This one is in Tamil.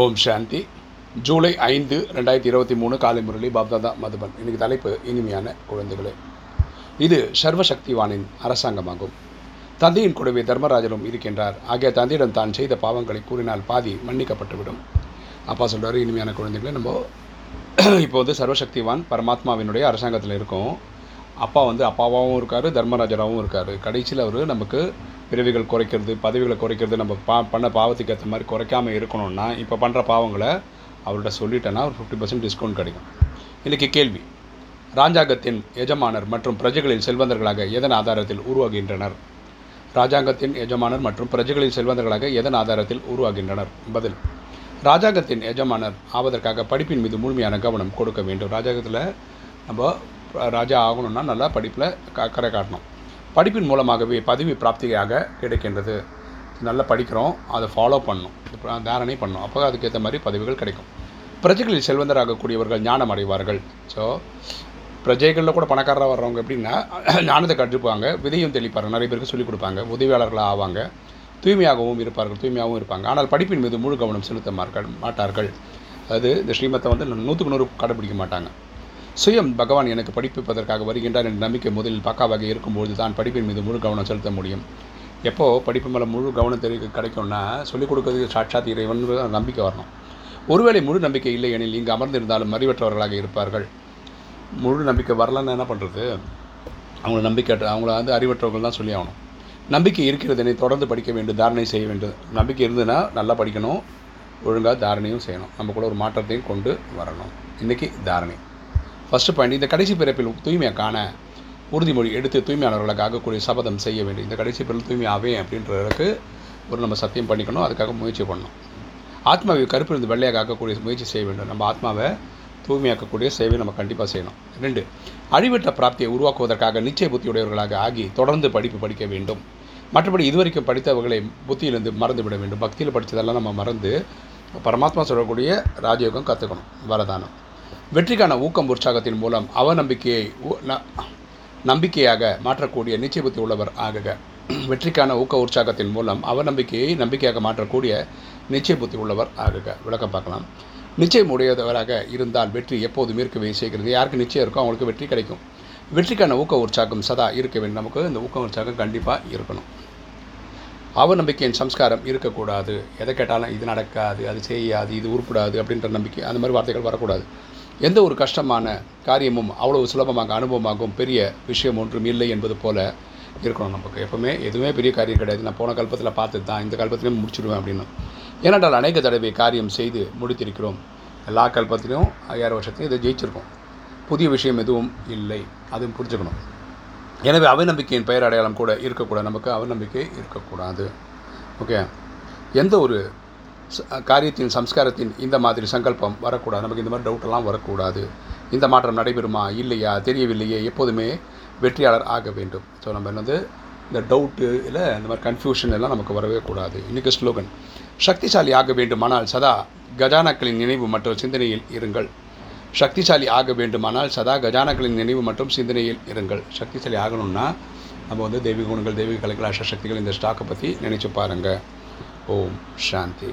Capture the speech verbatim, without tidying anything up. ஓம் சாந்தி. ஜூலை ஐந்து ரெண்டாயிரத்தி இருபத்தி மூணு காலை முரளி பாப்தாதா மதுபன். இன்னைக்கு தலைப்பு இனிமையான குழந்தைகளே. இது சர்வசக்திவானின் அரசாங்கமாகும். தந்தையின் கூடவே தர்மராஜனும் இருக்கின்றார். ஆகிய தந்தையிடம் தான் செய்த பாவங்களை கூறினால் பாதி மன்னிக்கப்பட்டுவிடும். அப்பா சொல்கிறாரு, இனிமையான குழந்தைகளே, நம்ம இப்போ வந்து சர்வசக்திவான் பரமாத்மாவினுடைய அரசாங்கத்தில் இருக்கோம். அப்பா வந்து அப்பாவாகவும் இருக்கார், தர்மராஜராகவும் இருக்கார். கடைசியில் அவர் நமக்கு பிறவிகள் குறைக்கிறது, பதவிகளை குறைக்கிறது, நம்ம பா பண்ண பாவத்துக்கு ஏற்ற மாதிரி குறைக்காமல் இருக்கணும்னா இப்போ பண்ணுற பாவங்களை அவர்கிட்ட சொல்லிட்டேன்னா ஒரு ஃபிஃப்டி பர்சன்ட் டிஸ்கவுண்ட் கிடைக்கும். இன்றைக்கி கேள்வி: ராஜாங்கத்தின் எஜமானர் மற்றும் பிரஜைகளின் செல்வந்தர்களாக எதன் ஆதாரத்தில் உருவாகின்றனர்? ராஜாங்கத்தின் எஜமானர் மற்றும் பிரஜைகளின் செல்வந்தர்களாக எதன் ஆதாரத்தில் உருவாகின்றனர்? பதில்: ராஜாங்கத்தின் எஜமானர் ஆவதற்காக படிப்பின் மீது முழுமையான கவனம் கொடுக்க வேண்டும். ராஜாங்கத்தில் நம்ம ராஜா ஆகணும்னா நல்லா படிப்பில் அக்கறை காட்டணும். படிப்பின் மூலமாகவே பதவி பிராப்தியாக கிடைக்கின்றது. நல்லா படிக்கிறோம், அதை ஃபாலோ பண்ணணும், தாரணை பண்ணணும். அப்போ அதுக்கேற்ற மாதிரி பதவிகள் கிடைக்கும். பிரஜைகளில் செல்வந்தராகக்கூடியவர்கள் ஞானம் அடைவார்கள். ஸோ பிரஜைகளில் கூட பணக்காரராக வர்றவங்க எப்படின்னா ஞானத்தை கற்றுப்பாங்க, விதையும் தெளிப்பார்கள், நிறைய பேருக்கு சொல்லிக் கொடுப்பாங்க, உதவியாளர்களாக ஆவாங்க, தூய்மையாகவும் இருப்பார்கள் தூய்மையாகவும் இருப்பாங்க ஆனால் படிப்பின் மீது முழு கவனம் செலுத்த மாட்டார்கள். அதாவது இந்த ஸ்ரீமத்தை வந்து நூற்றுக்கு நூறு கடைப்பிடிக்க மாட்டாங்க. சுயம் பகவான் எனக்கு படிப்பிப்பதற்காக வருகின்றார் என்ற நம்பிக்கை முதலில் பக்காவாக இருக்கும்போது தான் படிப்பின் மீது முழு கவனம் செலுத்த முடியும். எப்போது படிப்பு மேலே முழு கவனம் தெரிவிக்க கிடைக்கும்னா சொல்லிக் கொடுக்கறதுக்கு சாட்சாத் இறைவன் நம்பிக்கை வரணும். ஒருவேளை முழு நம்பிக்கை இல்லை எனில் இங்கு அமர்ந்திருந்தாலும் அறிவற்றவர்களாக இருப்பார்கள். முழு நம்பிக்கை வரலன்னா என்ன பண்ணுறது? அவங்கள நம்பிக்கை அவங்கள வந்து அறிவற்றவர்கள் தான் சொல்லி ஆகணும். நம்பிக்கை இருக்கிறதுனே தொடர்ந்து படிக்க வேண்டும், தாரணை செய்ய வேண்டும். நம்பிக்கை இருந்ததுன்னா நல்லா படிக்கணும், ஒழுங்காக தாரணையும் செய்யணும், நமக்குள்ள ஒரு மாற்றத்தையும் கொண்டு வரணும். இன்றைக்கி தாரணை ஃபஸ்ட்டு பாயிண்ட். இந்த கடைசி பிறப்பில் தூய்மையாக்கான உறுதிமொழி எடுத்து தூய்மையானவர்களுக்கு ஆகக்கூடிய சபதம் செய்ய வேண்டும். இந்த கடைசி பிறப்பில் தூய்மையாவே அப்படின்றதுக்கு ஒரு நம்ம சத்தியம் பண்ணிக்கணும், அதுக்காக முயற்சி பண்ணணும். ஆத்மாவை கருப்பிலிருந்து வெள்ளையாக ஆக்கக்கூடிய முயற்சி செய்ய வேண்டும். நம்ம ஆத்மாவை தூய்மையாக்கக்கூடிய சேவை நம்ம கண்டிப்பாக செய்யணும். ரெண்டு, அழிவற்ற பிராப்தியை உருவாக்குவதற்காக நிச்சய புத்தியுடையவர்களாக ஆகி தொடர்ந்து படிப்பு படிக்க வேண்டும். மற்றபடி இதுவரைக்கும் படித்தவர்களை புத்தியிலிருந்து மறந்துவிட வேண்டும். பக்தியில் படித்ததெல்லாம் நம்ம மறந்து பரமாத்மா சொல்லக்கூடிய ராஜயோகம் கற்றுக்கணும். வரதானம். வெற்றிக்கான ஊக்கம் உற்சாகத்தின் மூலம் அவநம்பிக்கையை நம்பிக்கையாக மாற்றக்கூடிய நிச்சய புத்தி உள்ளவர் ஆகுக. வெற்றிக்கான ஊக்க உற்சாகத்தின் மூலம் அவநம்பிக்கையை நம்பிக்கையாக மாற்றக்கூடிய நிச்சய புத்தி உள்ளவர் ஆகுக. விளக்கம் பார்க்கலாம். நிச்சயம் உடையவராக இருந்தால் வெற்றி எப்போதும் இருக்கவே செய்கிறது. யாருக்கு நிச்சயம் இருக்கோ அவங்களுக்கு வெற்றி கிடைக்கும். வெற்றிக்கான ஊக்க உற்சாகம் சதா இருக்க வேண்டும். நமக்கு இந்த ஊக்க உற்சாகம் கண்டிப்பாக இருக்கணும். அவநம்பிக்கையின் சம்ஸ்காரம் இருக்கக்கூடாது. எதை கேட்டாலும் இது நடக்காது, அது செய்யாது, இது உருப்படாது அப்படின்ற நம்பிக்கை, அந்த மாதிரி வார்த்தைகள் வரக்கூடாது. எந்த ஒரு கஷ்டமான காரியமும் அவ்வளவு சுலபமாக அனுபவமாகவும் பெரிய விஷயம் ஒன்றும் இல்லை என்பது போல இருக்கணும். நமக்கு எப்பவுமே எதுவுமே பெரிய காரியம் கிடையாது. நான் போன கல்பத்தில் பார்த்து தான் இந்த கல்பத்திலையும் முடிச்சுடுவேன் அப்படின்னு. ஏனென்றால் அநேக தடவை காரியம் செய்து முடித்திருக்கிறோம். எல்லா கல்பத்திலும் ஐயாயிரம் வருஷத்துலையும் இதை ஜெயிச்சிருக்கோம். புதிய விஷயம் எதுவும் இல்லை, அதுவும் புரிஞ்சுக்கணும். எனவே அவநம்பிக்கையின் பெயர் அடையாளம் கூட இருக்கக்கூடாது. நமக்கு அவநம்பிக்கை இருக்கக்கூடாது. ஓகே, எந்த ஒரு காரியத்தின் சம்ஸ்காரத்தின் இந்த மாதிரி சங்கல்பம் வரக்கூடாது. நமக்கு இந்த மாதிரி டவுட்டெல்லாம் வரக்கூடாது. இந்த மாற்றம் நடைபெறுமா இல்லையா தெரியவில்லையே, எப்போதுமே வெற்றியாளர் ஆக வேண்டும். ஸோ நம்ம வந்து இந்த டவுட்டு இல்லை, இந்த மாதிரி கன்ஃபியூஷன் எல்லாம் நமக்கு வரவே கூடாது. இன்றைக்கு ஸ்லோகன்: சக்திசாலி ஆக வேண்டுமானால் சதா கஜானாக்களின் நினைவு மற்றும் சிந்தனையில் இருங்கள். சக்திசாலி ஆக வேண்டுமானால் சதா கஜானாக்களின் நினைவு மற்றும் சிந்தனையில் இருங்கள். சக்திசாலி ஆகணும்னா நம்ம வந்து தெய்வீக குணங்கள், தெய்வீக கலைகள், அஷ்டசக்திகள், இந்த ஸ்டாக்கை பற்றி நினைச்சு பாருங்கள். ஓம் சாந்தி.